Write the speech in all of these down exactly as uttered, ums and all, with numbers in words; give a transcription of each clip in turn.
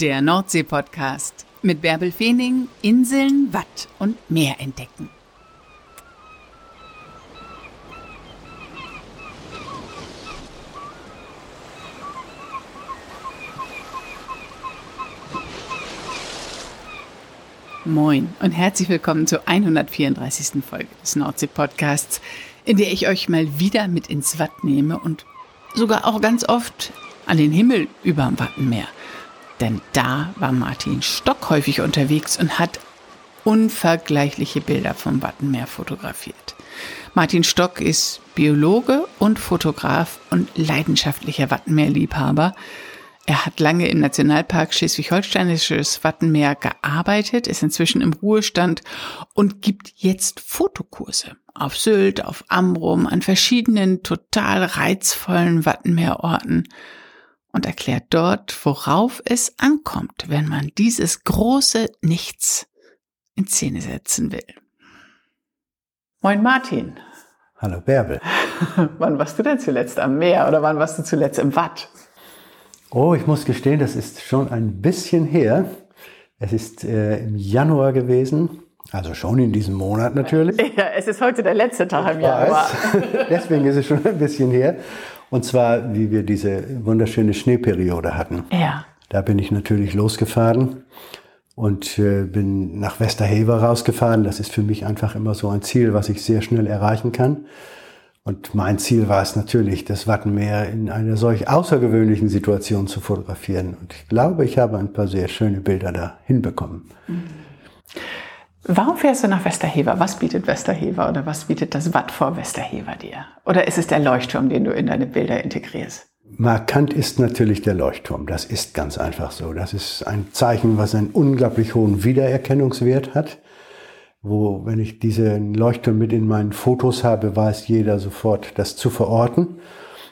Der Nordsee-Podcast mit Bärbel Fening, Inseln, Watt und Meer entdecken. Moin und herzlich willkommen zur hundertvierunddreißigsten Folge des Nordsee-Podcasts, in der ich euch mal wieder mit ins Watt nehme und sogar auch ganz oft an den Himmel überm Wattenmeer. Denn da war Martin Stock häufig unterwegs und hat unvergleichliche Bilder vom Wattenmeer fotografiert. Martin Stock ist Biologe und Fotograf und leidenschaftlicher Wattenmeerliebhaber. Er hat lange im Nationalpark Schleswig-Holsteinisches Wattenmeer gearbeitet, ist inzwischen im Ruhestand und gibt jetzt Fotokurse auf Sylt, auf Amrum, an verschiedenen total reizvollen Wattenmeerorten und erklärt dort, worauf es ankommt, wenn man dieses große Nichts in Szene setzen will. Moin Martin. Hallo Bärbel. Wann warst du denn zuletzt am Meer oder wann warst du zuletzt im Watt? Oh, ich muss gestehen, das ist schon ein bisschen her. Es ist äh, im Januar gewesen, also schon in diesem Monat natürlich. Ja, es ist heute der letzte Tag ich im Januar. Deswegen ist es schon ein bisschen her. Und zwar, wie wir diese wunderschöne Schneeperiode hatten. Ja. Da bin ich natürlich losgefahren und äh, bin nach Westerhever rausgefahren. Das ist für mich einfach immer so ein Ziel, was ich sehr schnell erreichen kann. Und mein Ziel war es natürlich, das Wattenmeer in einer solch außergewöhnlichen Situation zu fotografieren. Und ich glaube, ich habe ein paar sehr schöne Bilder da hinbekommen. Warum fährst du nach Westerhever? Was bietet Westerhever oder was bietet das Watt vor Westerhever dir? Oder ist es der Leuchtturm, den du in deine Bilder integrierst? Markant ist natürlich der Leuchtturm. Das ist ganz einfach so. Das ist ein Zeichen, was einen unglaublich hohen Wiedererkennungswert hat. Wo, wenn ich diesen Leuchtturm mit in meinen Fotos habe, weiß jeder sofort, das zu verorten.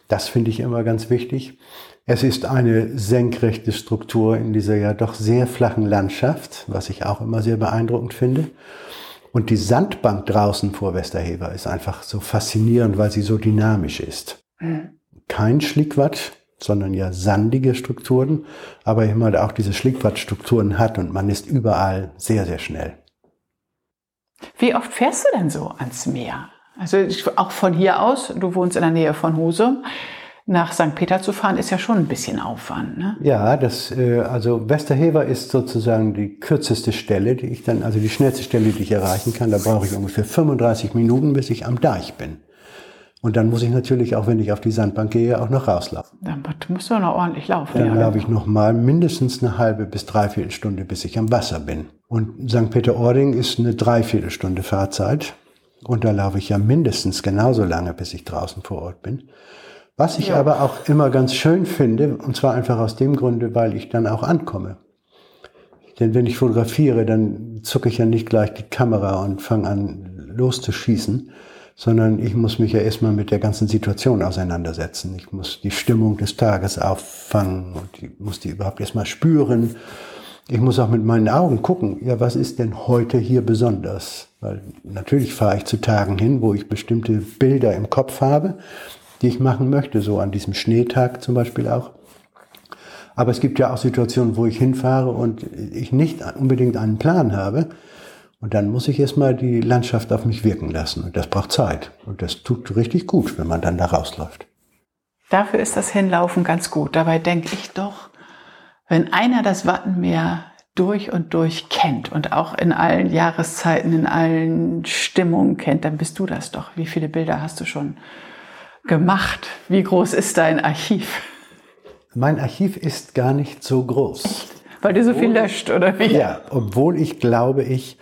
Das finde ich immer ganz wichtig. Es ist eine senkrechte Struktur in dieser ja doch sehr flachen Landschaft, was ich auch immer sehr beeindruckend finde. Und die Sandbank draußen vor Westerhever ist einfach so faszinierend, weil sie so dynamisch ist. Kein Schlickwatt, sondern ja sandige Strukturen, aber immer halt auch diese Schlickwattstrukturen hat und man ist überall sehr, sehr schnell. Wie oft fährst du denn so ans Meer? Also auch von hier aus, du wohnst in der Nähe von Husum, nach Sankt Peter zu fahren, ist ja schon ein bisschen Aufwand, ne? Ja, das, also Westerhever ist sozusagen die kürzeste Stelle, die ich dann, also die schnellste Stelle, die ich erreichen kann. Da brauche ich ungefähr fünfunddreißig Minuten, bis ich am Deich bin. Und dann muss ich natürlich, auch wenn ich auf die Sandbank gehe, auch noch rauslaufen. Dann musst du noch ordentlich laufen. Dann ja. laufe ich noch mal mindestens eine halbe bis dreiviertel Stunde, bis ich am Wasser bin. Und Sankt Peter-Ording ist eine Dreiviertelstunde Fahrzeit. Und da laufe ich ja mindestens genauso lange, bis ich draußen vor Ort bin. Was ich ja. aber auch immer ganz schön finde, und zwar einfach aus dem Grunde, weil ich dann auch ankomme. Denn wenn ich fotografiere, dann zucke ich ja nicht gleich die Kamera und fange an loszuschießen, sondern ich muss mich ja erstmal mit der ganzen Situation auseinandersetzen. Ich muss die Stimmung des Tages auffangen und ich muss die überhaupt erstmal spüren. Ich muss auch mit meinen Augen gucken, ja, was ist denn heute hier besonders? Weil natürlich fahre ich zu Tagen hin, wo ich bestimmte Bilder im Kopf habe, die ich machen möchte, so an diesem Schneetag zum Beispiel auch. Aber es gibt ja auch Situationen, wo ich hinfahre und ich nicht unbedingt einen Plan habe. Und dann muss ich erstmal die Landschaft auf mich wirken lassen. Und das braucht Zeit. Und das tut richtig gut, wenn man dann da rausläuft. Dafür ist das Hinlaufen ganz gut. Dabei denke ich doch, wenn einer das Wattenmeer durch und durch kennt und auch in allen Jahreszeiten, in allen Stimmungen kennt, dann bist du das doch. Wie viele Bilder hast du schon gemacht? Wie groß ist dein Archiv? Mein Archiv ist gar nicht so groß. Weil du so viel löscht, oder wie? Ja, obwohl ich glaube, ich...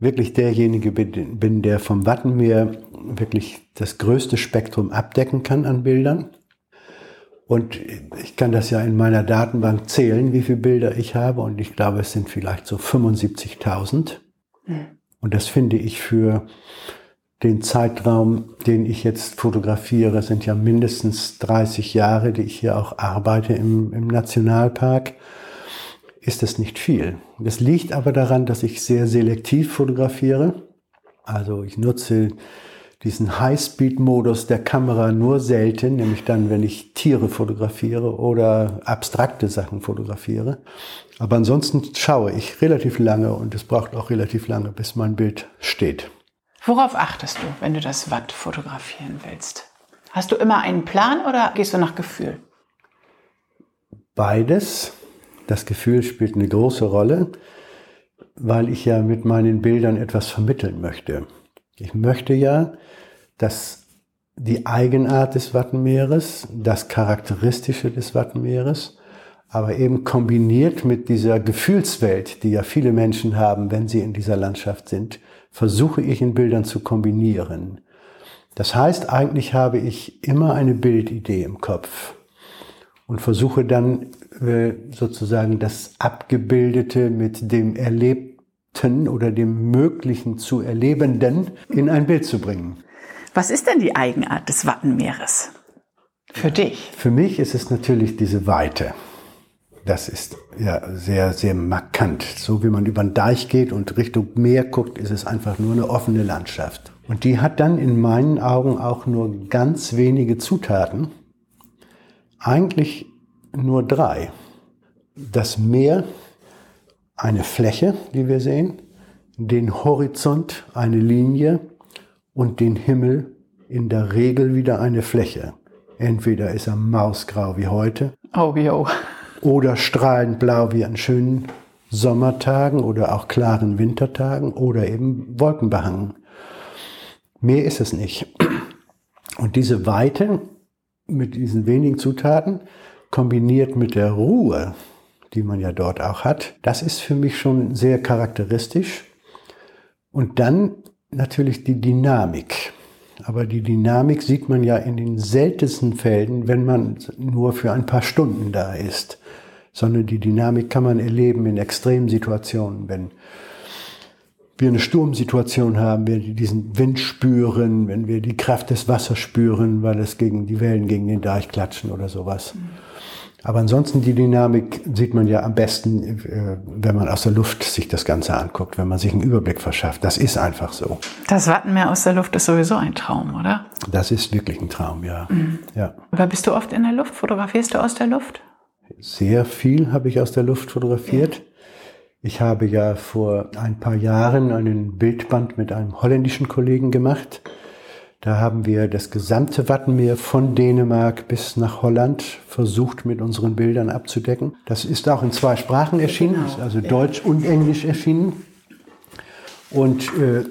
wirklich derjenige bin, der vom Wattenmeer wirklich das größte Spektrum abdecken kann an Bildern. Und ich kann das ja in meiner Datenbank zählen, wie viele Bilder ich habe. Und ich glaube, es sind vielleicht so fünfundsiebzigtausend. Und das finde ich für den Zeitraum, den ich jetzt fotografiere, sind ja mindestens dreißig Jahre, die ich hier auch arbeite im, im Nationalpark. Ist das nicht viel. Das liegt aber daran, dass ich sehr selektiv fotografiere. Also ich nutze diesen Highspeed-Modus der Kamera nur selten, nämlich dann, wenn ich Tiere fotografiere oder abstrakte Sachen fotografiere. Aber ansonsten schaue ich relativ lange und es braucht auch relativ lange, bis mein Bild steht. Worauf achtest du, wenn du das Watt fotografieren willst? Hast du immer einen Plan oder gehst du nach Gefühl? Beides. Das Gefühl spielt eine große Rolle, weil ich ja mit meinen Bildern etwas vermitteln möchte. Ich möchte ja, dass die Eigenart des Wattenmeeres, das Charakteristische des Wattenmeeres, aber eben kombiniert mit dieser Gefühlswelt, die ja viele Menschen haben, wenn sie in dieser Landschaft sind, versuche ich in Bildern zu kombinieren. Das heißt, eigentlich habe ich immer eine Bildidee im Kopf und versuche dann sozusagen das Abgebildete mit dem Erlebten oder dem Möglichen zu Erlebenden in ein Bild zu bringen. Was ist denn die Eigenart des Wattenmeeres für dich? Für mich ist es natürlich diese Weite. Das ist ja sehr, sehr markant. So wie man über den Deich geht und Richtung Meer guckt, ist es einfach nur eine offene Landschaft. Und die hat dann in meinen Augen auch nur ganz wenige Zutaten. Eigentlich nur drei. Das Meer, eine Fläche, die wir sehen, den Horizont, eine Linie und den Himmel, in der Regel wieder eine Fläche. Entweder ist er mausgrau wie heute. Oh, jo. Oder strahlend blau wie an schönen Sommertagen oder auch klaren Wintertagen oder eben wolkenbehangen. Mehr ist es nicht. Und diese Weite mit diesen wenigen Zutaten kombiniert mit der Ruhe, die man ja dort auch hat, das ist für mich schon sehr charakteristisch. Und dann natürlich die Dynamik. Aber die Dynamik sieht man ja in den seltensten Fällen, wenn man nur für ein paar Stunden da ist. Sondern die Dynamik kann man erleben in extremen Situationen, wenn wir eine Sturmsituation haben, wenn wir diesen Wind spüren, wenn wir die Kraft des Wassers spüren, weil es gegen die Wellen gegen den Deich klatschen oder sowas. Aber ansonsten die Dynamik sieht man ja am besten, wenn man aus der Luft sich das Ganze anguckt, wenn man sich einen Überblick verschafft. Das ist einfach so. Das Wattenmeer aus der Luft ist sowieso ein Traum, oder? Das ist wirklich ein Traum, ja. Mhm. Ja. Aber bist du oft in der Luft? Fotografierst du aus der Luft? Sehr viel habe ich aus der Luft fotografiert. Mhm. Ich habe ja vor ein paar Jahren einen Bildband mit einem holländischen Kollegen gemacht. Da haben wir das gesamte Wattenmeer von Dänemark bis nach Holland versucht, mit unseren Bildern abzudecken. Das ist auch in zwei Sprachen erschienen, also Deutsch und Englisch erschienen. Und äh,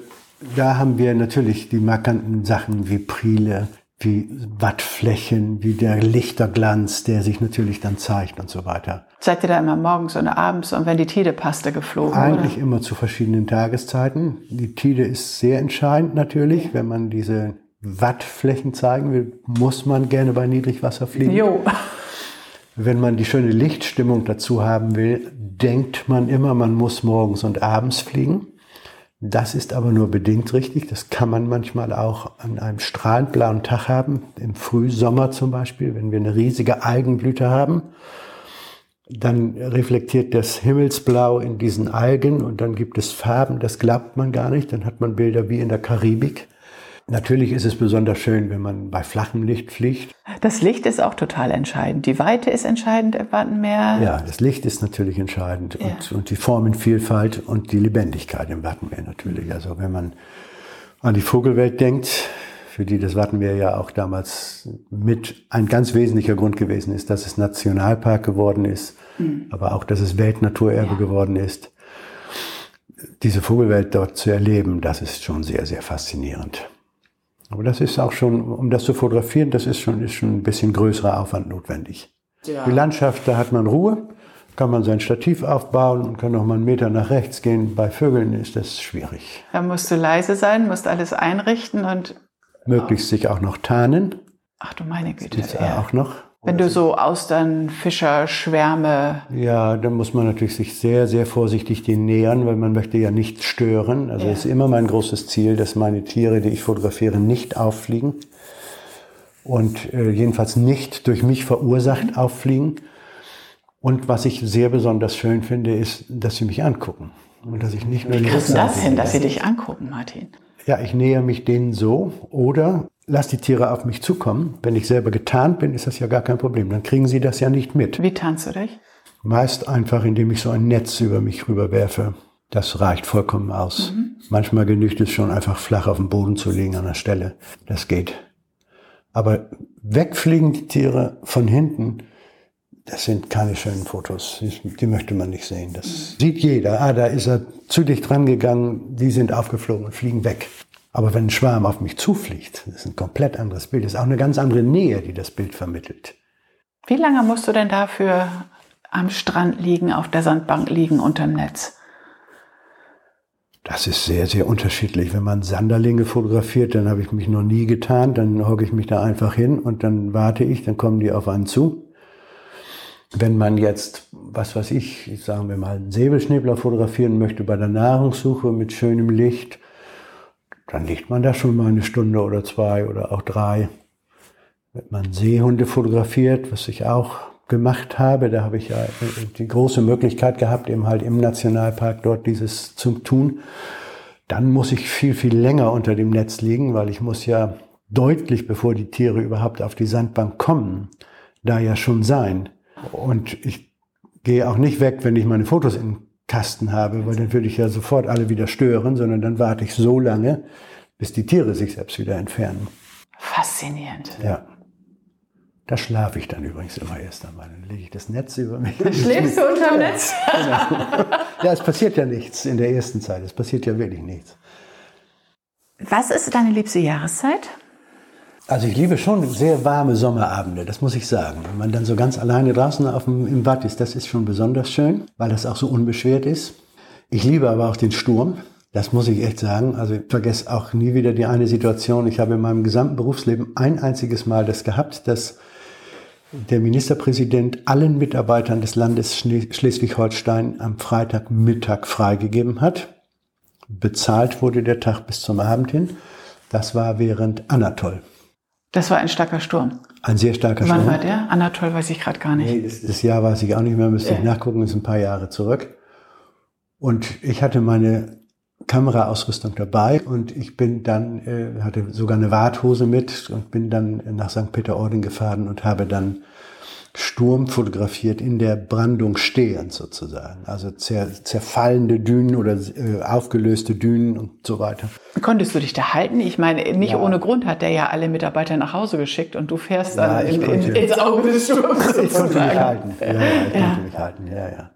da haben wir natürlich die markanten Sachen wie Priele, wie Wattflächen, wie der Lichterglanz, der sich natürlich dann zeigt und so weiter. Seid ihr da immer morgens und abends und wenn die Tide passte geflogen? Eigentlich oder? Immer zu verschiedenen Tageszeiten. Die Tide ist sehr entscheidend natürlich. Ja. Wenn man diese Wattflächen zeigen will, muss man gerne bei Niedrigwasser fliegen. Jo. Wenn man die schöne Lichtstimmung dazu haben will, denkt man immer, man muss morgens und abends fliegen. Das ist aber nur bedingt richtig. Das kann man manchmal auch an einem strahlend blauen Tag haben. Im Frühsommer zum Beispiel, wenn wir eine riesige Algenblüte haben, dann reflektiert das Himmelsblau in diesen Algen und dann gibt es Farben, das glaubt man gar nicht. Dann hat man Bilder wie in der Karibik. Natürlich ist es besonders schön, wenn man bei flachem Licht fliegt. Das Licht ist auch total entscheidend. Die Weite ist entscheidend im Wattenmeer. Ja, das Licht ist natürlich entscheidend. Ja. Und, und die Formenvielfalt und die Lebendigkeit im Wattenmeer natürlich. Also wenn man an die Vogelwelt denkt, für die das Wattenmeer ja auch damals mit ein ganz wesentlicher Grund gewesen ist, dass es Nationalpark geworden ist, mhm. aber auch, dass es Weltnaturerbe ja. geworden ist. Diese Vogelwelt dort zu erleben, das ist schon sehr, sehr faszinierend. Aber das ist auch schon, um das zu fotografieren, das ist schon, ist schon ein bisschen größerer Aufwand notwendig. Ja. Die Landschaft, da hat man Ruhe, kann man sein Stativ aufbauen und kann noch mal einen Meter nach rechts gehen. Bei Vögeln ist das schwierig. Da musst du leise sein, musst alles einrichten und... Möglichst oh. sich auch noch tarnen. Ach du meine Güte. Das ist ja auch noch. Wenn du so Austern, Fischer, Schwärme... Ja, dann muss man natürlich sich sehr, sehr vorsichtig denen nähern, weil man möchte ja nicht stören. Also es ist immer mein großes Ziel, dass meine Tiere, die ich fotografiere, nicht auffliegen. Und äh, jedenfalls nicht durch mich verursacht auffliegen. Und was ich sehr besonders schön finde, ist, dass sie mich angucken. Und dass ich nicht mehr Wie kriegst du das hin, dass sie dich angucken, Martin? Ja, ich nähere mich denen so oder lass die Tiere auf mich zukommen. Wenn ich selber getarnt bin, ist das ja gar kein Problem. Dann kriegen sie das ja nicht mit. Wie tarnst du dich? Meist einfach, indem ich so ein Netz über mich rüberwerfe. Das reicht vollkommen aus. Mhm. Manchmal genügt es schon, einfach flach auf dem Boden zu liegen an der Stelle. Das geht. Aber wegfliegen die Tiere von hinten, das sind keine schönen Fotos. Die möchte man nicht sehen. Das sieht jeder. Ah, da ist er zu dicht rangegangen. Die sind aufgeflogen und fliegen weg. Aber wenn ein Schwarm auf mich zufliegt, das ist ein komplett anderes Bild. Das ist auch eine ganz andere Nähe, die das Bild vermittelt. Wie lange musst du denn dafür am Strand liegen, auf der Sandbank liegen, unterm Netz? Das ist sehr, sehr unterschiedlich. Wenn man Sanderlinge fotografiert, dann habe ich mich noch nie getarnt. Dann hocke ich mich da einfach hin und dann warte ich, dann kommen die auf einen zu. Wenn man jetzt, was weiß ich, sagen wir mal, einen Säbelschnäbler fotografieren möchte bei der Nahrungssuche mit schönem Licht, dann liegt man da schon mal eine Stunde oder zwei oder auch drei. Wenn man Seehunde fotografiert, was ich auch gemacht habe, da habe ich ja die große Möglichkeit gehabt, eben halt im Nationalpark dort dieses zu tun, dann muss ich viel, viel länger unter dem Netz liegen, weil ich muss ja deutlich, bevor die Tiere überhaupt auf die Sandbank kommen, da ja schon sein. Und ich gehe auch nicht weg, wenn ich meine Fotos im Kasten habe, weil dann würde ich ja sofort alle wieder stören, sondern dann warte ich so lange, bis die Tiere sich selbst wieder entfernen. Faszinierend. Ja. Da schlafe ich dann übrigens immer erst einmal. Dann lege ich das Netz über mich. Dann schläfst du unterm ja, Netz? Genau. Ja, es passiert ja nichts in der ersten Zeit. Es passiert ja wirklich nichts. Was ist deine liebste Jahreszeit? Also ich liebe schon sehr warme Sommerabende, das muss ich sagen. Wenn man dann so ganz alleine draußen auf dem, im Watt ist, das ist schon besonders schön, weil das auch so unbeschwert ist. Ich liebe aber auch den Sturm, das muss ich echt sagen. Also ich vergesse auch nie wieder die eine Situation. Ich habe in meinem gesamten Berufsleben ein einziges Mal das gehabt, dass der Ministerpräsident allen Mitarbeitern des Landes Schleswig-Holstein am Freitagmittag freigegeben hat. Bezahlt wurde der Tag bis zum Abend hin. Das war während Anatol. Das war ein starker Sturm. Ein sehr starker Wann Sturm. Wann war der? Anatol weiß ich gerade gar nicht. Nee, das, das Jahr weiß ich auch nicht mehr, müsste ja. ich nachgucken, ist ein paar Jahre zurück. Und ich hatte meine Kameraausrüstung dabei und ich bin dann, äh, hatte sogar eine Warthose mit und bin dann nach Sankt Peter-Ording gefahren und habe dann Sturm fotografiert, in der Brandung stehend sozusagen. Also zer, zerfallende Dünen oder äh, aufgelöste Dünen und so weiter. Konntest du dich da halten? Ich meine, nicht ja. ohne Grund hat der ja alle Mitarbeiter nach Hause geschickt und du fährst ja, dann in, in, ins Auge des Sturms sozusagen. Ich konnte mich halten. Ja, ja, ich ja. konnte mich halten, ja, ja.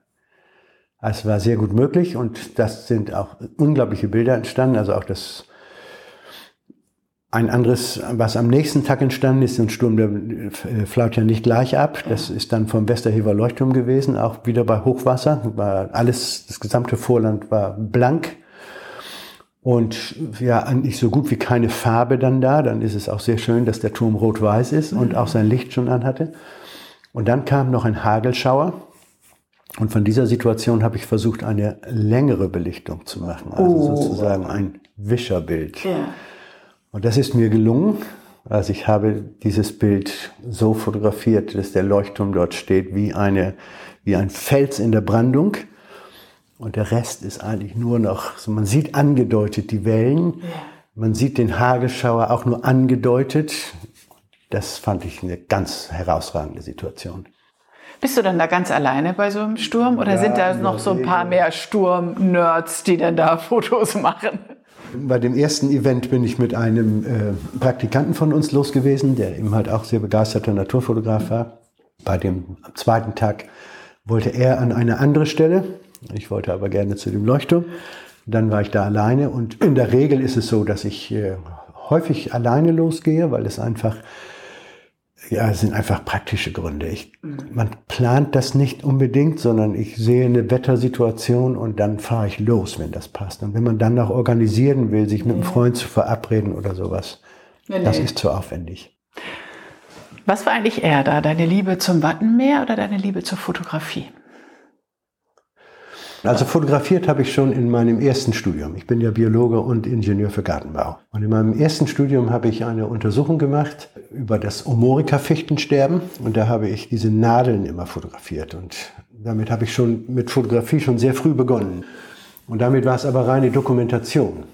Es war sehr gut möglich und das sind auch unglaubliche Bilder entstanden. Also auch das... Ein anderes, was am nächsten Tag entstanden ist, ein Sturm, der flaut ja nicht gleich ab. Das ist dann vom Westerhever Leuchtturm gewesen, auch wieder bei Hochwasser. War alles, das gesamte Vorland war blank. Und ja, eigentlich so gut wie keine Farbe dann da. Dann ist es auch sehr schön, dass der Turm rot-weiß ist und auch sein Licht schon anhatte. Und dann kam noch ein Hagelschauer. Und von dieser Situation habe ich versucht, eine längere Belichtung zu machen. Also oh. sozusagen ein Wischerbild. Ja. Und das ist mir gelungen. Also ich habe dieses Bild so fotografiert, dass der Leuchtturm dort steht wie eine, wie ein Fels in der Brandung. Und der Rest ist eigentlich nur noch, so man sieht angedeutet die Wellen. Man sieht den Hagelschauer auch nur angedeutet. Das fand ich eine ganz herausragende Situation. Bist du dann da ganz alleine bei so einem Sturm? Oder ja, sind da noch so ein paar mehr Sturm-Nerds, die dann da Fotos machen? Bei dem ersten Event bin ich mit einem äh, Praktikanten von uns los gewesen, der eben halt auch sehr begeisterter Naturfotograf war. Bei dem zweiten Tag wollte er an eine andere Stelle. Ich wollte aber gerne zu dem Leuchtturm. Dann war ich da alleine und in der Regel ist es so, dass ich äh, häufig alleine losgehe, weil es einfach, ja, es sind einfach praktische Gründe. Ich, man plant das nicht unbedingt, sondern ich sehe eine Wettersituation und dann fahre ich los, wenn das passt. Und wenn man dann noch organisieren will, sich mit einem Freund zu verabreden oder sowas, nee, nee. das ist zu aufwendig. Was war eigentlich eher da? Deine Liebe zum Wattenmeer oder deine Liebe zur Fotografie? Also fotografiert habe ich schon in meinem ersten Studium. Ich bin ja Biologe und Ingenieur für Gartenbau. Und in meinem ersten Studium habe ich eine Untersuchung gemacht über das Omorica-Fichtensterben. Und da habe ich diese Nadeln immer fotografiert. Und damit habe ich schon mit Fotografie schon sehr früh begonnen. Und damit war es aber reine Dokumentation.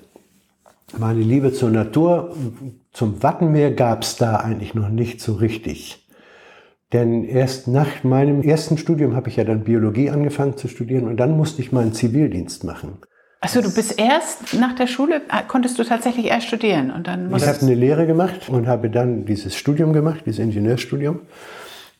Meine Liebe zur Natur, zum Wattenmeer gab es da eigentlich noch nicht so richtig. Denn erst nach meinem ersten Studium habe ich ja dann Biologie angefangen zu studieren und dann musste ich meinen Zivildienst machen. Achso, du bist erst nach der Schule, konntest du tatsächlich erst studieren und dann musstest... Ich habe eine Lehre gemacht und habe dann dieses Studium gemacht, dieses Ingenieurstudium.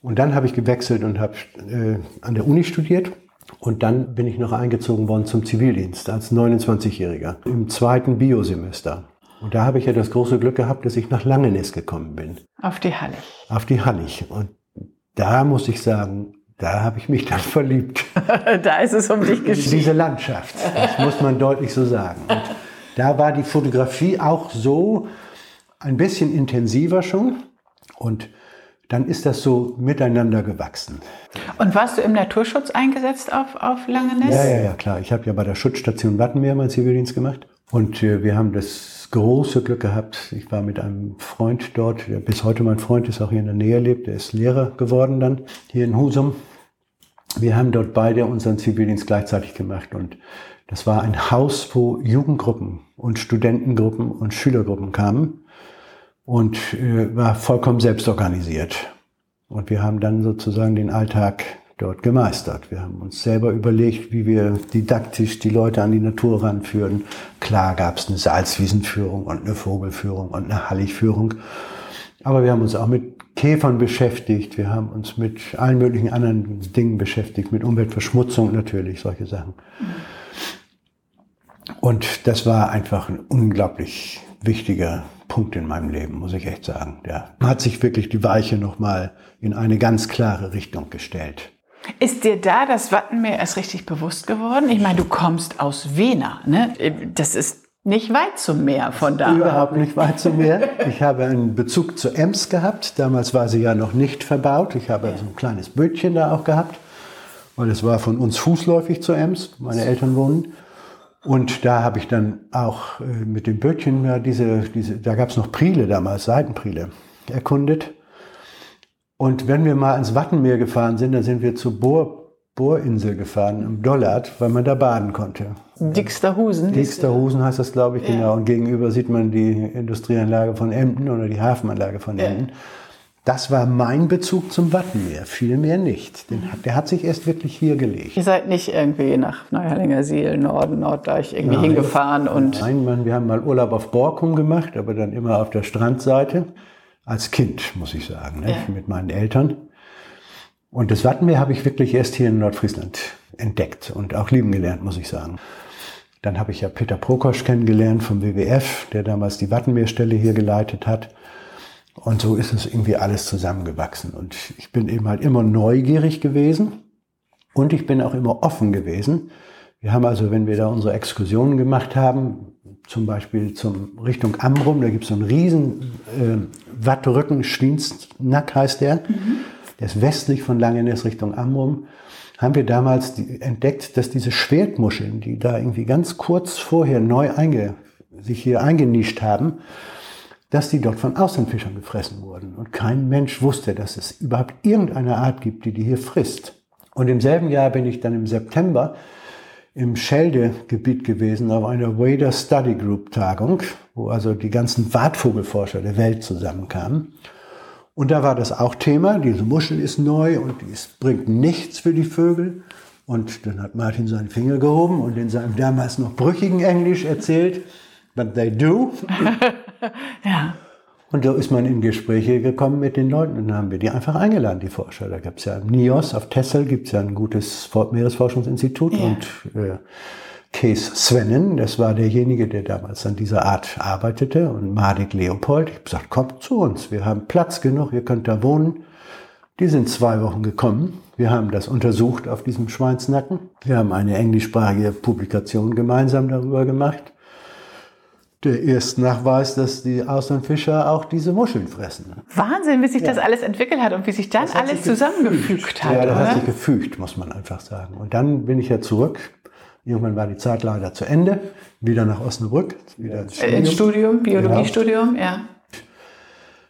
Und dann habe ich gewechselt und habe äh, an der Uni studiert. Und dann bin ich noch eingezogen worden zum Zivildienst als neunundzwanzigjähriger im zweiten Biosemester. Und da habe ich ja das große Glück gehabt, dass ich nach Langeneß gekommen bin. Auf die Hallig. Auf die Hallig. Und da muss ich sagen, da habe ich mich dann verliebt. Da ist es um dich geschehen. Diese Landschaft, das muss man deutlich so sagen. Und da war die Fotografie auch so ein bisschen intensiver schon. Und dann ist das so miteinander gewachsen. Und warst du im Naturschutz eingesetzt auf, auf Langeneß? Ja, ja, ja, klar. Ich habe ja bei der Schutzstation Wattenmeer meinen Zivildienst gemacht. Und äh, wir haben das große Glück gehabt. Ich war mit einem Freund dort, der bis heute mein Freund ist, auch hier in der Nähe lebt. Der ist Lehrer geworden dann, hier in Husum. Wir haben dort beide unseren Zivildienst gleichzeitig gemacht. Und das war ein Haus, wo Jugendgruppen und Studentengruppen und Schülergruppen kamen. Und äh, war vollkommen selbst organisiert. Und wir haben dann sozusagen den Alltag dort gemeistert. Wir haben uns selber überlegt, wie wir didaktisch die Leute an die Natur ranführen. Klar gab es eine Salzwiesenführung und eine Vogelführung und eine Halligführung. Aber wir haben uns auch mit Käfern beschäftigt. Wir haben uns mit allen möglichen anderen Dingen beschäftigt. Mit Umweltverschmutzung natürlich, solche Sachen. Und das war einfach ein unglaublich wichtiger Punkt in meinem Leben, muss ich echt sagen. Ja. Hat sich wirklich die Weiche nochmal in eine ganz klare Richtung gestellt. Ist dir da das Wattenmeer erst richtig bewusst geworden? Ich meine, du kommst aus Wiener, ne? Das ist nicht weit zum Meer von da. Überhaupt nicht weit zum Meer. Ich habe einen Bezug zu Ems gehabt. Damals war sie ja noch nicht verbaut. Ich habe so ein kleines Bötchen da auch gehabt, weil es war von uns fußläufig zu Ems. Meine Eltern wohnen. Und da habe ich dann auch äh, mit dem Bötchen, ja, diese, diese, da gab es noch Priele damals, Seitenpriele, erkundet. Und wenn wir mal ins Wattenmeer gefahren sind, dann sind wir zur Bohr, Bohrinsel gefahren, im Dollart, weil man da baden konnte. Dixterhusen. Dixterhusen heißt das, glaube ich, ja. Genau. Und gegenüber sieht man die Industrieanlage von Emden oder die Hafenanlage von Emden. Ja. Das war mein Bezug zum Wattenmeer, viel mehr nicht. Den, der hat sich erst wirklich hier gelegt. Ihr seid nicht irgendwie nach Neuerlingersiel, Norden, Norddeich irgendwie nein, hingefahren und... Nein, Mann, wir haben mal Urlaub auf Borkum gemacht, aber dann immer auf der Strandseite. Als Kind, muss ich sagen, ne? Ja. Mit meinen Eltern. Und das Wattenmeer habe ich wirklich erst hier in Nordfriesland entdeckt und auch lieben gelernt, muss ich sagen. Dann habe ich ja Peter Prokosch kennengelernt vom W W F, der damals die Wattenmeerstelle hier geleitet hat. Und so ist es irgendwie alles zusammengewachsen. Und ich bin eben halt immer neugierig gewesen und ich bin auch immer offen gewesen. Wir haben also, wenn wir da unsere Exkursionen gemacht haben, zum Beispiel zum Richtung Amrum, da gibt es so einen riesen äh, Wattrücken, Schwinst-Nack heißt der, mhm. Der ist westlich von Langeneß Richtung Amrum, haben wir damals die, entdeckt, dass diese Schwertmuscheln, die da irgendwie ganz kurz vorher neu einge, sich hier eingenischt haben, dass die dort von Auslandfischern gefressen wurden. Und kein Mensch wusste, dass es überhaupt irgendeine Art gibt, die die hier frisst. Und im selben Jahr bin ich dann im September im Schelde-Gebiet gewesen, auf einer Wader Study Group Tagung, wo also die ganzen Wartvogelforscher der Welt zusammenkamen. Und da war das auch Thema, diese Muschel ist neu und die bringt nichts für die Vögel. Und dann hat Martin seinen Finger gehoben und in seinem damals noch brüchigen Englisch erzählt, but they do. Ja. Und so ist man in Gespräche gekommen mit den Leuten und haben wir die einfach eingeladen, die Forscher. Da gab es ja im N I O S auf Tessel, gibt es ja ein gutes Meeresforschungsinstitut, ja. Und äh, Case Svennen, das war derjenige, der damals an dieser Art arbeitete, und Mardit Leopold, ich habe gesagt, kommt zu uns, wir haben Platz genug, ihr könnt da wohnen. Die sind zwei Wochen gekommen, wir haben das untersucht auf diesem Schweinsnacken, wir haben eine englischsprachige Publikation gemeinsam darüber gemacht. Der Erstnachweis, dass die Auslandfischer auch diese Muscheln fressen. Wahnsinn, wie sich ja. das alles entwickelt hat und wie sich dann alles sich zusammengefügt hat. Ja, das oder? Hat sich gefügt, muss man einfach sagen. Und dann bin ich ja zurück. Irgendwann war die Zeit leider zu Ende. Wieder nach Osnabrück. Wieder ins Studium, Studium Biologiestudium, ja.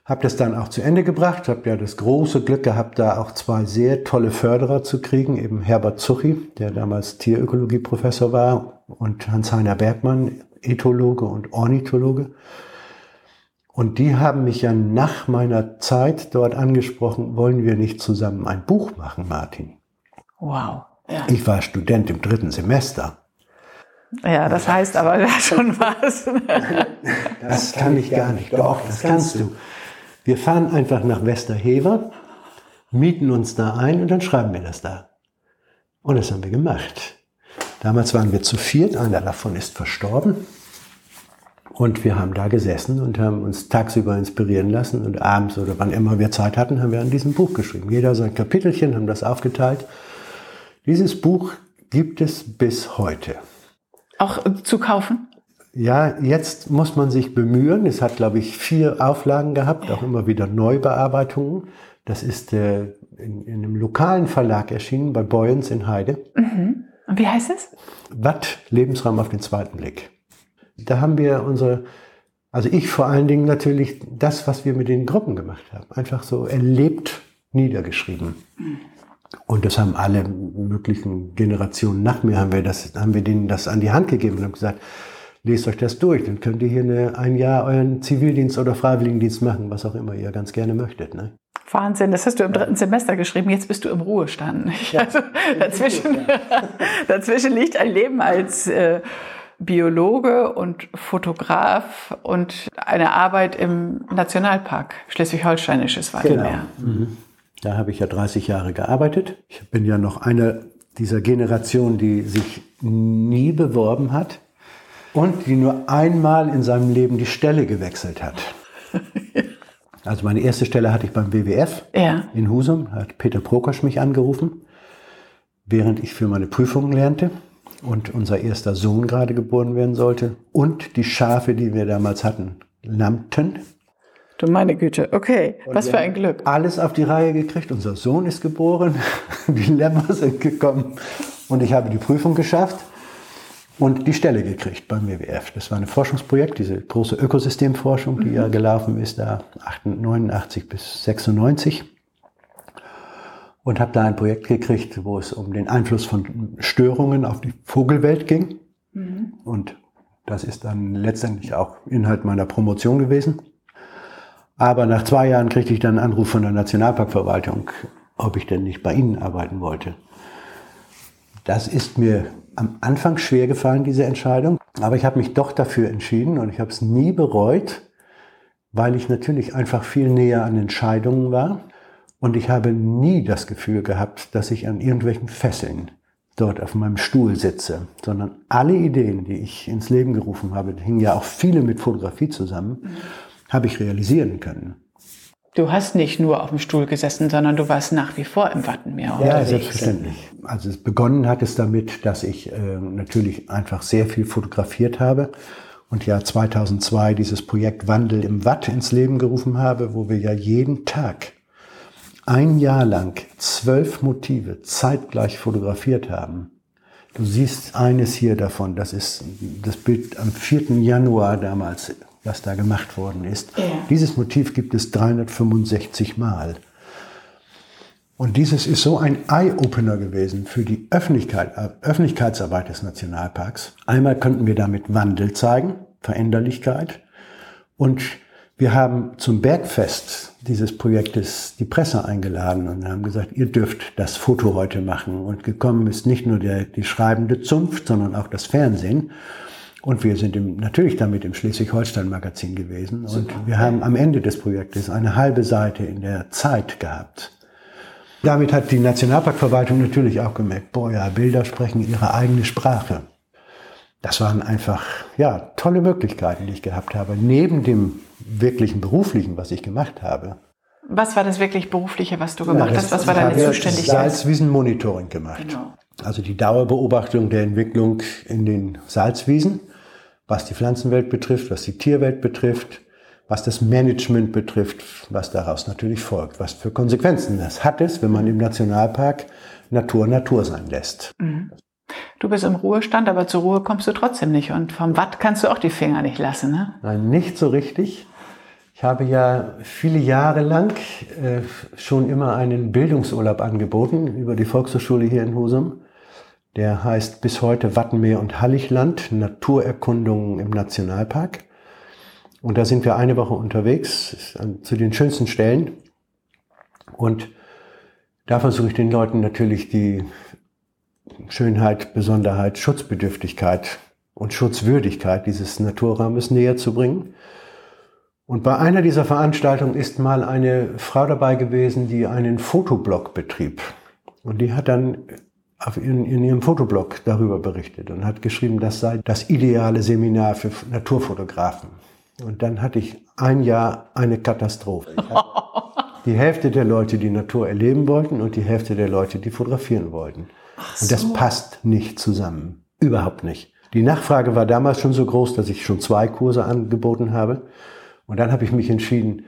Habe das dann auch zu Ende gebracht, habe ja das große Glück gehabt, da auch zwei sehr tolle Förderer zu kriegen, eben Herbert Zuchi, der damals Tierökologie-Professor war, und Hans-Heiner Bergmann, Ethologe und Ornithologe. Und die haben mich ja nach meiner Zeit dort angesprochen, wollen wir nicht zusammen ein Buch machen, Martin? Wow. Ja. Ich war Student im dritten Semester. Ja, das heißt aber da schon was. Das kann ich gar nicht. Doch, das kannst du. Wir fahren einfach nach Westerhever, mieten uns da ein und dann schreiben wir das da. Und das haben wir gemacht. Damals waren wir zu viert, einer davon ist verstorben. Und wir haben da gesessen und haben uns tagsüber inspirieren lassen. Und abends oder wann immer wir Zeit hatten, haben wir an diesem Buch geschrieben. Jeder sein Kapitelchen, haben das aufgeteilt. Dieses Buch gibt es bis heute. Auch zu kaufen? Ja, jetzt muss man sich bemühen. Es hat, glaube ich, vier Auflagen gehabt, auch immer wieder Neubearbeitungen. Das ist äh, in, in einem lokalen Verlag erschienen, bei Boyens in Heide. Mhm. Und wie heißt es? Watt, Lebensraum auf den zweiten Blick. Da haben wir unsere, also ich vor allen Dingen natürlich, das, was wir mit den Gruppen gemacht haben, einfach so erlebt niedergeschrieben. Mhm. Und das haben alle möglichen Generationen nach mir, haben wir, das, haben wir denen das an die Hand gegeben und haben gesagt, lest euch das durch, dann könnt ihr hier eine, ein Jahr euren Zivildienst oder Freiwilligendienst machen, was auch immer ihr ganz gerne möchtet. Ne? Wahnsinn, das hast du im dritten Semester geschrieben, jetzt bist du im Ruhestand. Ja, also, dazwischen, dazwischen liegt ein Leben als äh, Biologe und Fotograf und eine Arbeit im Nationalpark Schleswig-Holsteinisches Wattenmeer. Genau. Mhm. Da habe ich ja dreißig Jahre gearbeitet. Ich bin ja noch eine dieser Generation, die sich nie beworben hat und die nur einmal in seinem Leben die Stelle gewechselt hat. Also meine erste Stelle hatte ich beim W W F ja. in Husum. Hat Peter Prokosch mich angerufen, während ich für meine Prüfungen lernte und unser erster Sohn gerade geboren werden sollte und die Schafe, die wir damals hatten, lammten. Du meine Güte, okay, und was für ein Glück. Alles auf die Reihe gekriegt, unser Sohn ist geboren, die Lämmer sind gekommen und ich habe die Prüfung geschafft und die Stelle gekriegt beim W W F. Das war ein Forschungsprojekt, diese große Ökosystemforschung, die mhm. ja gelaufen ist, da neunundachtzig bis sechsundneunzig. Und habe da ein Projekt gekriegt, wo es um den Einfluss von Störungen auf die Vogelwelt ging. Mhm. Und das ist dann letztendlich auch Inhalt meiner Promotion gewesen. Aber nach zwei Jahren kriegte ich dann einen Anruf von der Nationalparkverwaltung, ob ich denn nicht bei ihnen arbeiten wollte. Das ist mir am Anfang schwer gefallen, diese Entscheidung. Aber ich habe mich doch dafür entschieden und ich habe es nie bereut, weil ich natürlich einfach viel näher an Entscheidungen war. Und ich habe nie das Gefühl gehabt, dass ich an irgendwelchen Fesseln dort auf meinem Stuhl sitze. Sondern alle Ideen, die ich ins Leben gerufen habe, hingen ja auch viele mit Fotografie zusammen, mhm. habe ich realisieren können. Du hast nicht nur auf dem Stuhl gesessen, sondern du warst nach wie vor im Wattenmeer unterwegs. Ja, selbstverständlich. Also es begonnen hat es damit, dass ich äh, natürlich einfach sehr viel fotografiert habe und ja zweitausendzwei dieses Projekt Wandel im Watt ins Leben gerufen habe, wo wir ja jeden Tag ein Jahr lang zwölf Motive zeitgleich fotografiert haben. Du siehst eines hier davon, das ist das Bild am vierten Januar damals, was da gemacht worden ist. Ja. Dieses Motiv gibt es dreihundertfünfundsechzig Mal. Und dieses ist so ein Eye-Opener gewesen für die Öffentlichkeit, Öffentlichkeitsarbeit des Nationalparks. Einmal könnten wir damit Wandel zeigen, Veränderlichkeit. Und wir haben zum Bergfest dieses Projektes die Presse eingeladen und haben gesagt, ihr dürft das Foto heute machen. Und gekommen ist nicht nur der, die schreibende Zunft, sondern auch das Fernsehen. Und wir sind im, natürlich damit im Schleswig-Holstein-Magazin gewesen. Und super. Wir haben am Ende des Projektes eine halbe Seite in der Zeit gehabt. Damit hat die Nationalparkverwaltung natürlich auch gemerkt, boah, ja, Bilder sprechen ihre eigene Sprache. Das waren einfach, ja, tolle Möglichkeiten, die ich gehabt habe, neben dem wirklichen Beruflichen, was ich gemacht habe. Was war das wirklich Berufliche, was du gemacht ja, das, hast? Was war deine Zuständigkeit? Ich habe Salzwiesenmonitoring gemacht. Genau. Also die Dauerbeobachtung der Entwicklung in den Salzwiesen, was die Pflanzenwelt betrifft, was die Tierwelt betrifft, was das Management betrifft, was daraus natürlich folgt, was für Konsequenzen das hat es, wenn man im Nationalpark Natur Natur sein lässt. Mhm. Du bist im Ruhestand, aber zur Ruhe kommst du trotzdem nicht. Und vom Watt kannst du auch die Finger nicht lassen, ne? Nein, nicht so richtig. Ich habe ja viele Jahre lang äh, schon immer einen Bildungsurlaub angeboten über die Volkshochschule hier in Husum. Der heißt bis heute Wattenmeer und Halligland, Naturerkundungen im Nationalpark. Und da sind wir eine Woche unterwegs zu den schönsten Stellen. Und da versuche ich den Leuten natürlich die Schönheit, Besonderheit, Schutzbedürftigkeit und Schutzwürdigkeit dieses Naturraumes näher zu bringen. Und bei einer dieser Veranstaltungen ist mal eine Frau dabei gewesen, die einen Fotoblog betrieb. Und die hat dann in, in ihrem Fotoblog darüber berichtet und hat geschrieben, das sei das ideale Seminar für Naturfotografen. Und dann hatte ich ein Jahr eine Katastrophe. Ich hatte die Hälfte der Leute, die Natur erleben wollten, und die Hälfte der Leute, die fotografieren wollten. Ach so. Und das passt nicht zusammen. Überhaupt nicht. Die Nachfrage war damals schon so groß, dass ich schon zwei Kurse angeboten habe. Und dann habe ich mich entschieden,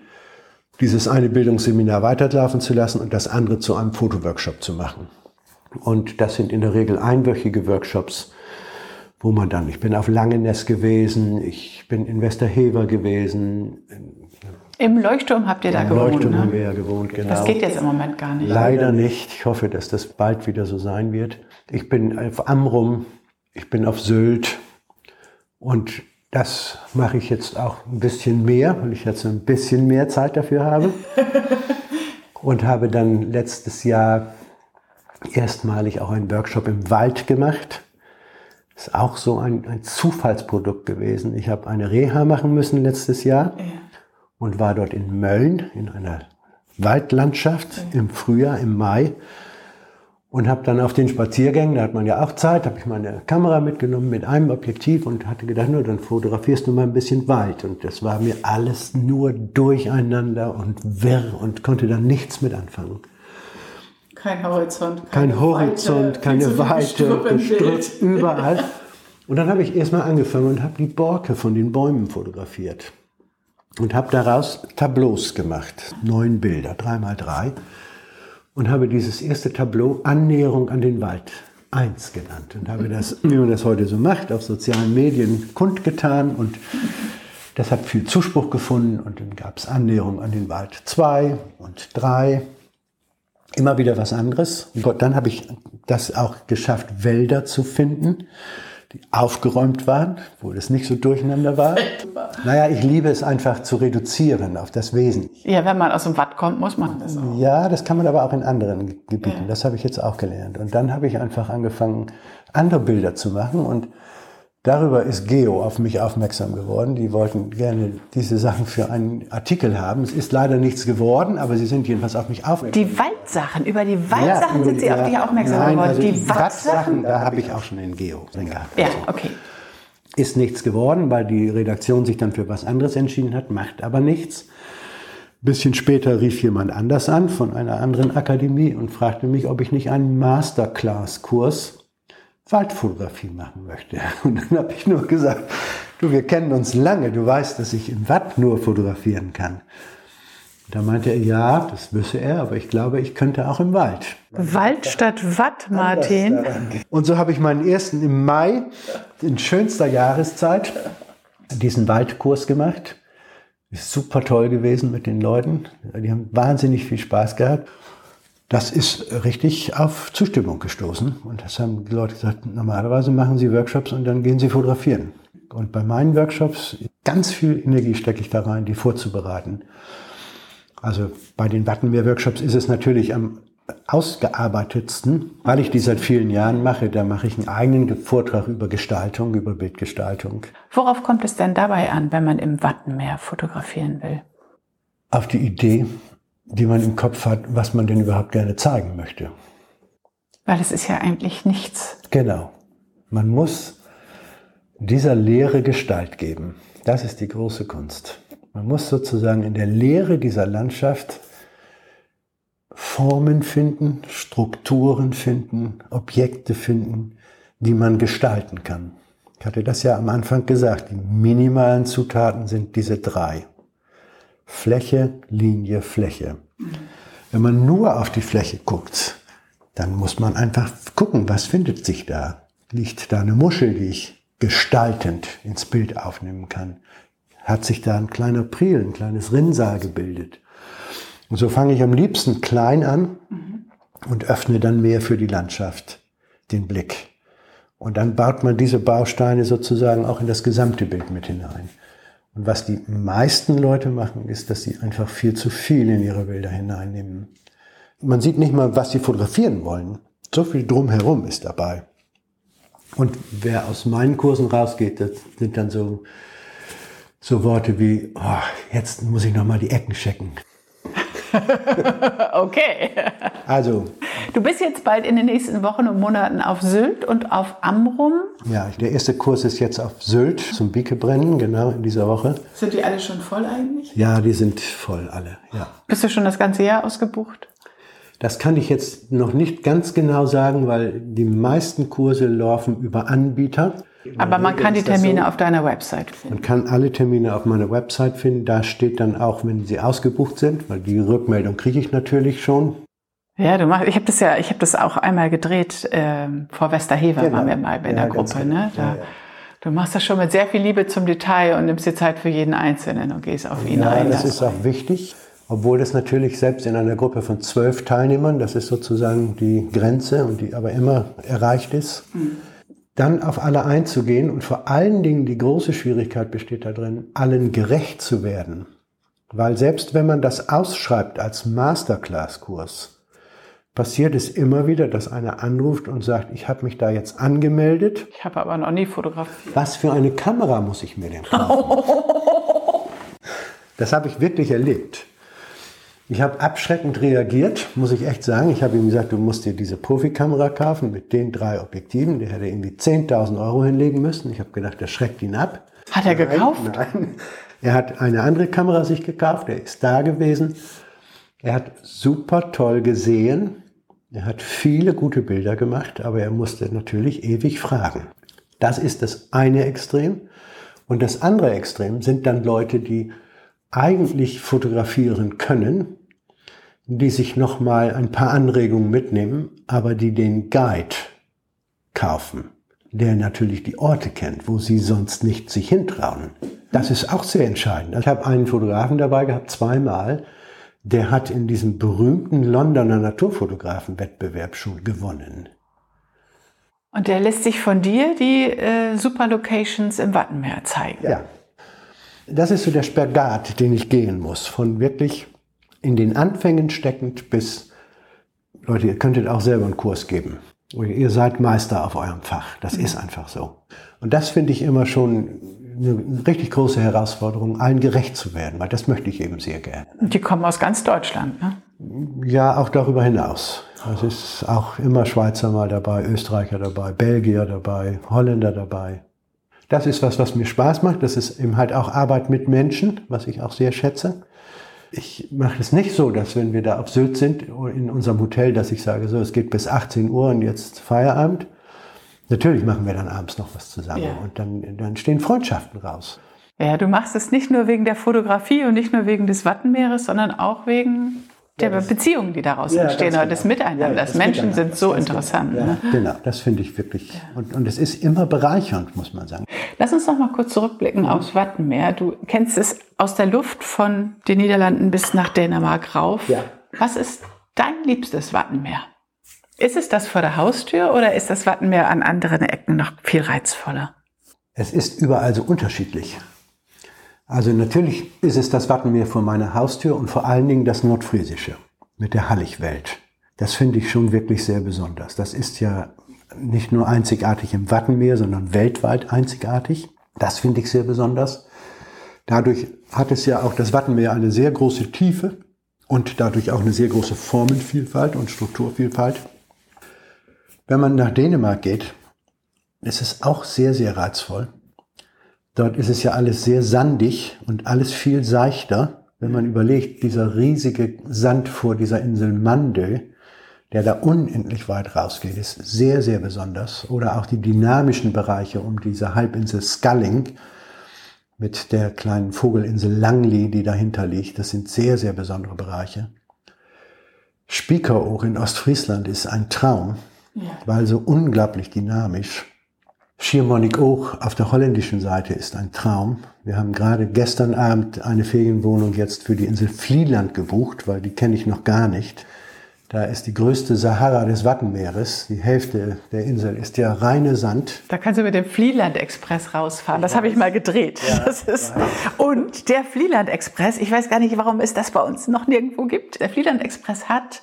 dieses eine Bildungsseminar weiterlaufen zu lassen und das andere zu einem Fotoworkshop zu machen. Und das sind in der Regel einwöchige Workshops, wo man dann, ich bin auf Langeneß gewesen, ich bin in Westerhever gewesen. Im Leuchtturm habt ihr da gewohnt, ne? Im Leuchtturm haben wir ja gewohnt, genau. Das geht jetzt im Moment gar nicht. Leider nicht. Ich hoffe, dass das bald wieder so sein wird. Ich bin auf Amrum, ich bin auf Sylt, und das mache ich jetzt auch ein bisschen mehr, weil ich jetzt ein bisschen mehr Zeit dafür habe. Und habe dann letztes Jahr erstmalig auch einen Workshop im Wald gemacht. Das ist auch so ein, ein Zufallsprodukt gewesen. Ich habe eine Reha machen müssen letztes Jahr, ja, und war dort in Mölln in einer Waldlandschaft, ja, im Frühjahr, im Mai, und habe dann auf den Spaziergängen, da hat man ja auch Zeit, habe ich meine Kamera mitgenommen mit einem Objektiv und hatte gedacht, nur dann fotografierst du mal ein bisschen Wald, und das war mir alles nur durcheinander und wirr und konnte dann nichts mit anfangen. Kein Horizont, keine Kein Horizont, Weite, keine Weite, Gestrüpp überall. Und dann habe ich erstmal angefangen und habe die Borke von den Bäumen fotografiert. Und habe daraus Tableaus gemacht, neun Bilder, drei mal drei. Und habe dieses erste Tableau Annäherung an den Wald eins genannt. Und habe das, wie man das heute so macht, auf sozialen Medien kundgetan. Und das hat viel Zuspruch gefunden. Und dann gab es Annäherung an den Wald zwei und drei. Immer wieder was anderes. Und dann habe ich das auch geschafft, Wälder zu finden, die aufgeräumt waren, wo das nicht so durcheinander war. Naja, ich liebe es einfach zu reduzieren auf das Wesentliche. Ja, wenn man aus dem Watt kommt, muss man das auch. Ja, das kann man aber auch in anderen Gebieten. Ja. Das habe ich jetzt auch gelernt. Und dann habe ich einfach angefangen, andere Bilder zu machen. Und darüber ist Geo auf mich aufmerksam geworden. Die wollten gerne diese Sachen für einen Artikel haben. Es ist leider nichts geworden, aber sie sind jedenfalls auf mich aufmerksam. Die Waldsachen, über die Waldsachen ja, sind sie ja, auf dich aufmerksam nein, geworden. Also die Waldsachen, da habe ich auch schon in Geo drin gehabt. Ja, okay. Ist nichts geworden, weil die Redaktion sich dann für was anderes entschieden hat, macht aber nichts. Ein bisschen später rief jemand anders an von einer anderen Akademie und fragte mich, ob ich nicht einen Masterclass-Kurs Waldfotografie machen möchte. Und dann habe ich nur gesagt, du, wir kennen uns lange, du weißt, dass ich im Watt nur fotografieren kann. Da meinte er, ja, das wüsste er, aber ich glaube, ich könnte auch im Wald. Wald statt Watt, Martin. Und so habe ich meinen ersten im Mai, in schönster Jahreszeit, diesen Waldkurs gemacht. Ist super toll gewesen mit den Leuten. Die haben wahnsinnig viel Spaß gehabt. Das ist richtig auf Zustimmung gestoßen. Und das haben die Leute gesagt, normalerweise machen sie Workshops und dann gehen sie fotografieren. Und bei meinen Workshops, ganz viel Energie stecke ich da rein, die vorzubereiten. Also bei den Wattenmeer-Workshops ist es natürlich am ausgearbeitetsten, weil ich die seit vielen Jahren mache. Da mache ich einen eigenen Vortrag über Gestaltung, über Bildgestaltung. Worauf kommt es denn dabei an, wenn man im Wattenmeer fotografieren will? Auf die Idee, die man im Kopf hat, was man denn überhaupt gerne zeigen möchte. Weil es ist ja eigentlich nichts. Genau. Man muss dieser Leere Gestalt geben. Das ist die große Kunst. Man muss sozusagen in der Leere dieser Landschaft Formen finden, Strukturen finden, Objekte finden, die man gestalten kann. Ich hatte das ja am Anfang gesagt, die minimalen Zutaten sind diese drei. Fläche, Linie, Fläche. Wenn man nur auf die Fläche guckt, dann muss man einfach gucken, was findet sich da. Liegt da eine Muschel, die ich gestaltend ins Bild aufnehmen kann? hat sich da ein kleiner Priel, ein kleines Rinnsal gebildet. Und so fange ich am liebsten klein an und öffne dann mehr für die Landschaft den Blick. Und dann baut man diese Bausteine sozusagen auch in das gesamte Bild mit hinein. Und was die meisten Leute machen, ist, dass sie einfach viel zu viel in ihre Bilder hineinnehmen. Man sieht nicht mal, was sie fotografieren wollen. So viel drumherum ist dabei. Und wer aus meinen Kursen rausgeht, das sind dann so, so Worte wie, oh, jetzt muss ich nochmal die Ecken checken. Okay. Also. Du bist jetzt bald in den nächsten Wochen und Monaten auf Sylt und auf Amrum. Ja, der erste Kurs ist jetzt auf Sylt zum Biekebrennen, genau in dieser Woche. Sind die alle schon voll eigentlich? Ja, die sind voll alle, ja. Bist du schon das ganze Jahr ausgebucht? Das kann ich jetzt noch nicht ganz genau sagen, weil die meisten Kurse laufen über Anbieter. Aber man kann die Termine auf deiner Website finden. Man kann alle Termine auf meiner Website finden. Da steht dann auch, wenn sie ausgebucht sind, weil die Rückmeldung kriege ich natürlich schon. Ja, du machst. Ich habe das ja, ich habe das auch einmal gedreht äh, vor Westerhever, genau. Waren wir mal in der ja, Gruppe. Ne? Da, ja, ja. Du machst das schon mit sehr viel Liebe zum Detail und nimmst dir Zeit für jeden Einzelnen und gehst auf ihn ja, ein. Ja, das ist auch wichtig. Obwohl das natürlich selbst in einer Gruppe von zwölf Teilnehmern, das ist sozusagen die Grenze, und die aber immer erreicht ist, mhm. Dann auf alle einzugehen und vor allen Dingen die große Schwierigkeit besteht darin, allen gerecht zu werden. Weil selbst wenn man das ausschreibt als Masterclass-Kurs, passiert es immer wieder, dass einer anruft und sagt, ich habe mich da jetzt angemeldet. Ich habe aber noch nie fotografiert. Was für eine Kamera muss ich mir denn kaufen? Das habe ich wirklich erlebt. Ich habe abschreckend reagiert, muss ich echt sagen. Ich habe ihm gesagt, du musst dir diese Profikamera kaufen mit den drei Objektiven. Der hätte irgendwie zehntausend Euro hinlegen müssen. Ich habe gedacht, das schreckt ihn ab. Hat er gekauft? Nein, nein. Er hat eine andere Kamera sich gekauft. Er ist da gewesen. Er hat super toll gesehen. Er hat viele gute Bilder gemacht, aber er musste natürlich ewig fragen. Das ist das eine Extrem. Und das andere Extrem sind dann Leute, die eigentlich fotografieren können, die sich nochmal ein paar Anregungen mitnehmen, aber die den Guide kaufen, der natürlich die Orte kennt, wo sie sonst nicht sich hintrauen. Das ist auch sehr entscheidend. Ich habe einen Fotografen dabei gehabt, zweimal, der hat in diesem berühmten Londoner Naturfotografenwettbewerb schon gewonnen. Und der lässt sich von dir die äh, super Locations im Wattenmeer zeigen. Ja. Das ist so der Spagat, den ich gehen muss, von wirklich in den Anfängen steckend bis, Leute, ihr könntet auch selber einen Kurs geben. Oder ihr seid Meister auf eurem Fach. Das ist einfach so. Und das finde ich immer schon eine richtig große Herausforderung, allen gerecht zu werden, weil das möchte ich eben sehr gerne. Und die kommen aus ganz Deutschland, ne? Ja, auch darüber hinaus. Es ist auch immer Schweizer mal dabei, Österreicher dabei, Belgier dabei, Holländer dabei. Das ist was, was mir Spaß macht. Das ist eben halt auch Arbeit mit Menschen, was ich auch sehr schätze. Ich mache es nicht so, dass wenn wir da auf Sylt sind, in unserem Hotel, dass ich sage, so, es geht bis achtzehn Uhr und jetzt Feierabend. Natürlich machen wir dann abends noch was zusammen, ja. Und dann, dann stehen Freundschaften raus. Ja, du machst es nicht nur wegen der Fotografie und nicht nur wegen des Wattenmeeres, sondern auch wegen der ja, Beziehungen, die daraus ja, entstehen, oder genau. Das Miteinander. Ja, das, das Menschen miteinander. Sind so das interessant. Ja, ne? Genau, das finde ich wirklich. Ja. Und, und es ist immer bereichernd, muss man sagen. Lass uns noch mal kurz zurückblicken aufs Wattenmeer. Du kennst es aus der Luft von den Niederlanden bis nach Dänemark rauf. Ja. Was ist dein liebstes Wattenmeer? Ist es das vor der Haustür oder ist das Wattenmeer an anderen Ecken noch viel reizvoller? Es ist überall so unterschiedlich. Also natürlich ist es das Wattenmeer vor meiner Haustür und vor allen Dingen das Nordfriesische mit der Halligwelt. Das finde ich schon wirklich sehr besonders. Das ist ja nicht nur einzigartig im Wattenmeer, sondern weltweit einzigartig. Das finde ich sehr besonders. Dadurch hat es ja auch das Wattenmeer eine sehr große Tiefe und dadurch auch eine sehr große Formenvielfalt und Strukturvielfalt. Wenn man nach Dänemark geht, ist es auch sehr, sehr reizvoll. Dort ist es ja alles sehr sandig und alles viel seichter, wenn man überlegt, dieser riesige Sand vor dieser Insel Mandö, der da unendlich weit rausgeht, ist sehr, sehr besonders. Oder auch die dynamischen Bereiche um diese Halbinsel Skalling mit der kleinen Vogelinsel Langli, die dahinter liegt. Das sind sehr, sehr besondere Bereiche. Spiekeroog in Ostfriesland ist ein Traum, ja. Weil so unglaublich dynamisch. Schiermonik auch auf der holländischen Seite ist ein Traum. Wir haben gerade gestern Abend eine Ferienwohnung jetzt für die Insel Vlieland gebucht, weil die kenne ich noch gar nicht. Da ist die größte Sahara des Wattenmeeres. Die Hälfte der Insel ist ja reine Sand. Da kannst du mit dem Wieland-Express rausfahren. Das habe ich mal gedreht. Ja, das ist und der Wieland-Express, ich weiß gar nicht, warum es das bei uns noch nirgendwo gibt. Der Wieland-Express hat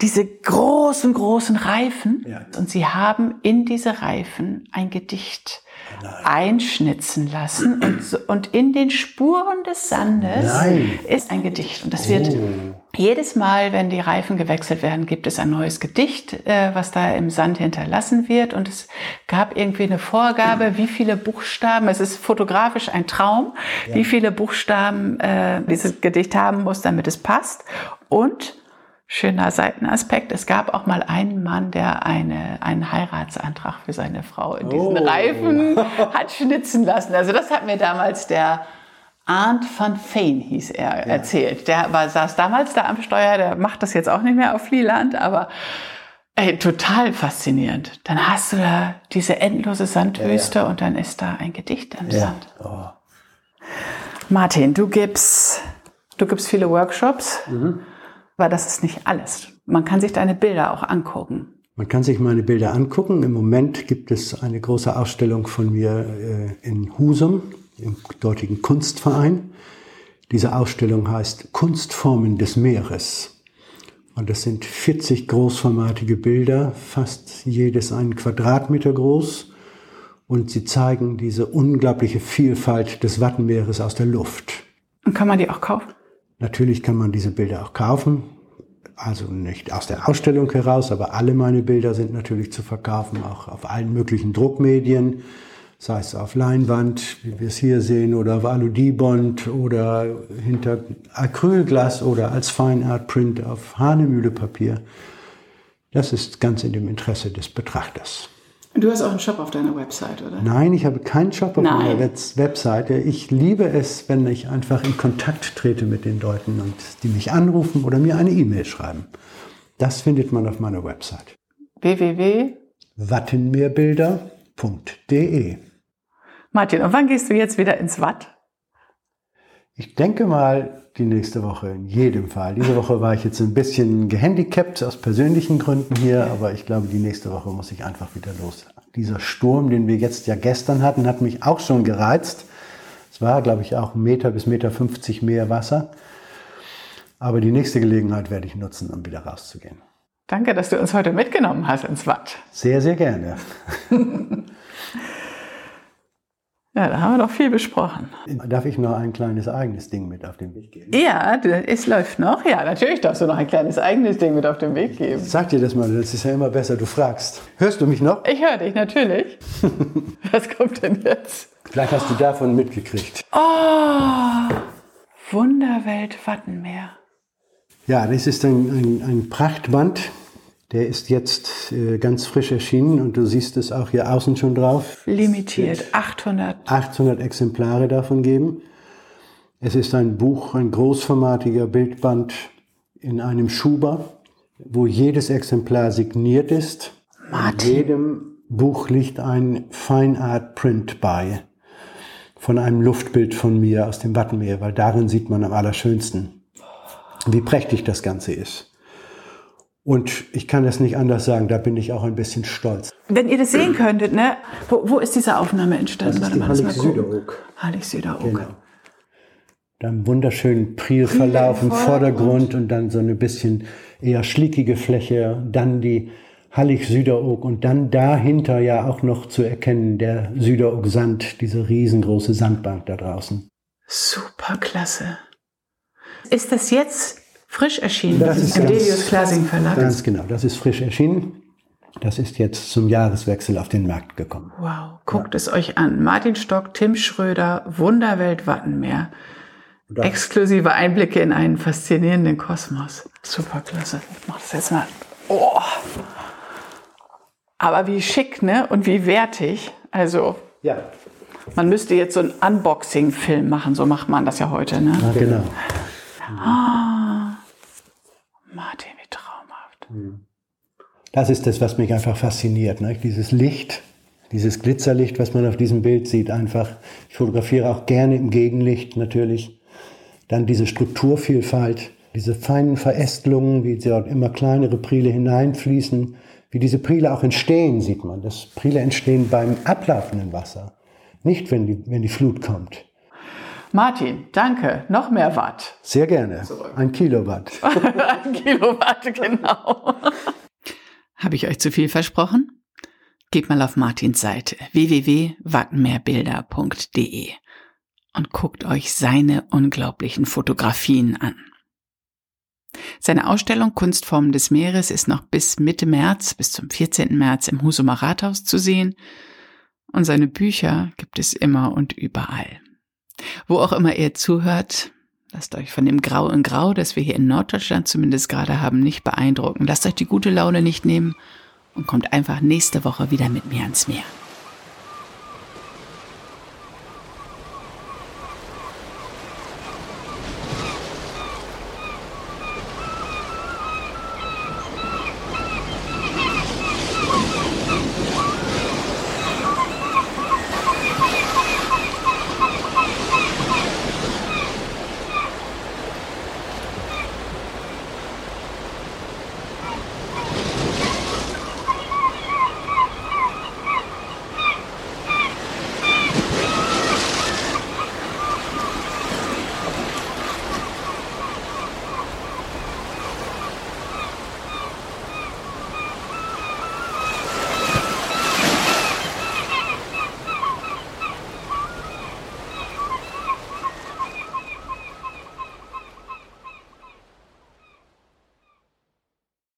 diese großen, großen Reifen. Ja. Und sie haben in diese Reifen ein Gedicht Nein. einschnitzen lassen. Und, so, und in den Spuren des Sandes Nein. ist ein Gedicht. Und das oh. wird... Jedes Mal, wenn die Reifen gewechselt werden, gibt es ein neues Gedicht, äh, was da im Sand hinterlassen wird. Und es gab irgendwie eine Vorgabe, wie viele Buchstaben, es ist fotografisch ein Traum, ja. wie viele Buchstaben äh, dieses Gedicht haben muss, damit es passt. Und, schöner Seitenaspekt, es gab auch mal einen Mann, der eine, einen Heiratsantrag für seine Frau in diesen oh. Reifen hat schnitzen lassen. Also das hat mir damals der... Arndt van Veen hieß er, ja. erzählt. Der war, saß damals da am Steuer, der macht das jetzt auch nicht mehr auf Vlieland, aber ey, total faszinierend. Dann hast du da diese endlose Sandwüste ja, ja. und dann ist da ein Gedicht am ja. Sand. Oh. Martin, du gibst, du gibst viele Workshops, mhm. aber das ist nicht alles. Man kann sich deine Bilder auch angucken. Man kann sich meine Bilder angucken. Im Moment gibt es eine große Ausstellung von mir äh, in Husum, im dortigen Kunstverein. Diese Ausstellung heißt Kunstformen des Meeres. Und das sind vierzig großformatige Bilder, fast jedes einen Quadratmeter groß. Und sie zeigen diese unglaubliche Vielfalt des Wattenmeeres aus der Luft. Und kann man die auch kaufen? Natürlich kann man diese Bilder auch kaufen. Also nicht aus der Ausstellung heraus, aber alle meine Bilder sind natürlich zu verkaufen, auch auf allen möglichen Druckmedien. Sei es auf Leinwand, wie wir es hier sehen, oder auf Aludibond oder hinter Acrylglas oder als Fine Art Print auf Hahnemühlepapier. Das ist ganz in dem Interesse des Betrachters. Du hast auch einen Shop auf deiner Website, oder? Nein, ich habe keinen Shop auf Nein. meiner Webseite. Ich liebe es, wenn ich einfach in Kontakt trete mit den Leuten und die mich anrufen oder mir eine E-Mail schreiben. Das findet man auf meiner Website. w w w punkt wattenmeerbilder punkt de Martin, und wann gehst du jetzt wieder ins Watt? Ich denke mal, die nächste Woche, in jedem Fall. Diese Woche war ich jetzt ein bisschen gehandicapt aus persönlichen Gründen hier, aber ich glaube, die nächste Woche muss ich einfach wieder los. Dieser Sturm, den wir jetzt ja gestern hatten, hat mich auch schon gereizt. Es war, glaube ich, auch ein Meter bis Meter fünfzig mehr Wasser. Aber die nächste Gelegenheit werde ich nutzen, um wieder rauszugehen. Danke, dass du uns heute mitgenommen hast ins Watt. Sehr, sehr gerne. Ja, da haben wir doch viel besprochen. Darf ich noch ein kleines eigenes Ding mit auf den Weg geben? Ja, es läuft noch. Ja, natürlich darfst du noch ein kleines eigenes Ding mit auf den Weg geben. Ich sag dir das mal, das ist ja immer besser, du fragst. Hörst du mich noch? Ich höre dich, natürlich. Was kommt denn jetzt? Vielleicht hast du davon mitgekriegt. Oh, Wunderwelt Wattenmeer. Ja, das ist ein, ein, ein Prachtband, der ist jetzt äh, ganz frisch erschienen und du siehst es auch hier außen schon drauf. Limitiert, achthundert. achthundert Exemplare davon geben. Es ist ein Buch, ein großformatiger Bildband in einem Schuber, wo jedes Exemplar signiert ist. Martin. In jedem Buch liegt ein Fine Art Print bei, von einem Luftbild von mir aus dem Wattenmeer, weil darin sieht man am allerschönsten, wie prächtig das Ganze ist. Und ich kann das nicht anders sagen, da bin ich auch ein bisschen stolz. Wenn ihr das sehen könntet, ne? Wo, wo ist diese Aufnahme entstanden? Das ist Warte, die Hallig Süderoog. Hallig Süderoog. Genau. Dann wunderschönen Prielverlauf im Vordergrund und dann so eine bisschen eher schlickige Fläche, dann die Hallig Süderoog und dann dahinter ja auch noch zu erkennen der Süderoog-Sand, diese riesengroße Sandbank da draußen. Super klasse. Ist das jetzt frisch erschienen? Das, das ist im Delius Klasing Verlag. Ganz genau, das ist frisch erschienen. Das ist jetzt zum Jahreswechsel auf den Markt gekommen. Wow, guckt ja. es euch an. Martin Stock, Tim Schröder, Wunderwelt Wattenmeer. Das. Exklusive Einblicke in einen faszinierenden Kosmos. Super klasse. Ich mach das jetzt mal. Oh. Aber wie schick, ne? Und wie wertig. Also. Ja. Man müsste jetzt so einen Unboxing-Film machen. So macht man das ja heute, ne? Ja, genau. Ah, Martin, wie traumhaft. Das ist das, was mich einfach fasziniert, ne? Dieses Licht, dieses Glitzerlicht, was man auf diesem Bild sieht, einfach. Ich fotografiere auch gerne im Gegenlicht natürlich. Dann diese Strukturvielfalt, diese feinen Verästelungen, wie dort immer kleinere Priele hineinfließen, wie diese Priele auch entstehen, sieht man. Das Priele entstehen beim ablaufenden Wasser, nicht wenn die, wenn die Flut kommt. Martin, danke. Noch mehr Watt. Sehr gerne. Ein Kilowatt. Ein Kilowatt, genau. Habe ich euch zu viel versprochen? Geht mal auf Martins Seite w w w punkt wattenmeerbilder punkt de und guckt euch seine unglaublichen Fotografien an. Seine Ausstellung Kunstformen des Meeres ist noch bis Mitte März, bis zum vierzehnten März im Husumer Rathaus zu sehen, und seine Bücher gibt es immer und überall. Wo auch immer ihr zuhört, lasst euch von dem Grau in Grau, das wir hier in Norddeutschland zumindest gerade haben, nicht beeindrucken. Lasst euch die gute Laune nicht nehmen und kommt einfach nächste Woche wieder mit mir ans Meer.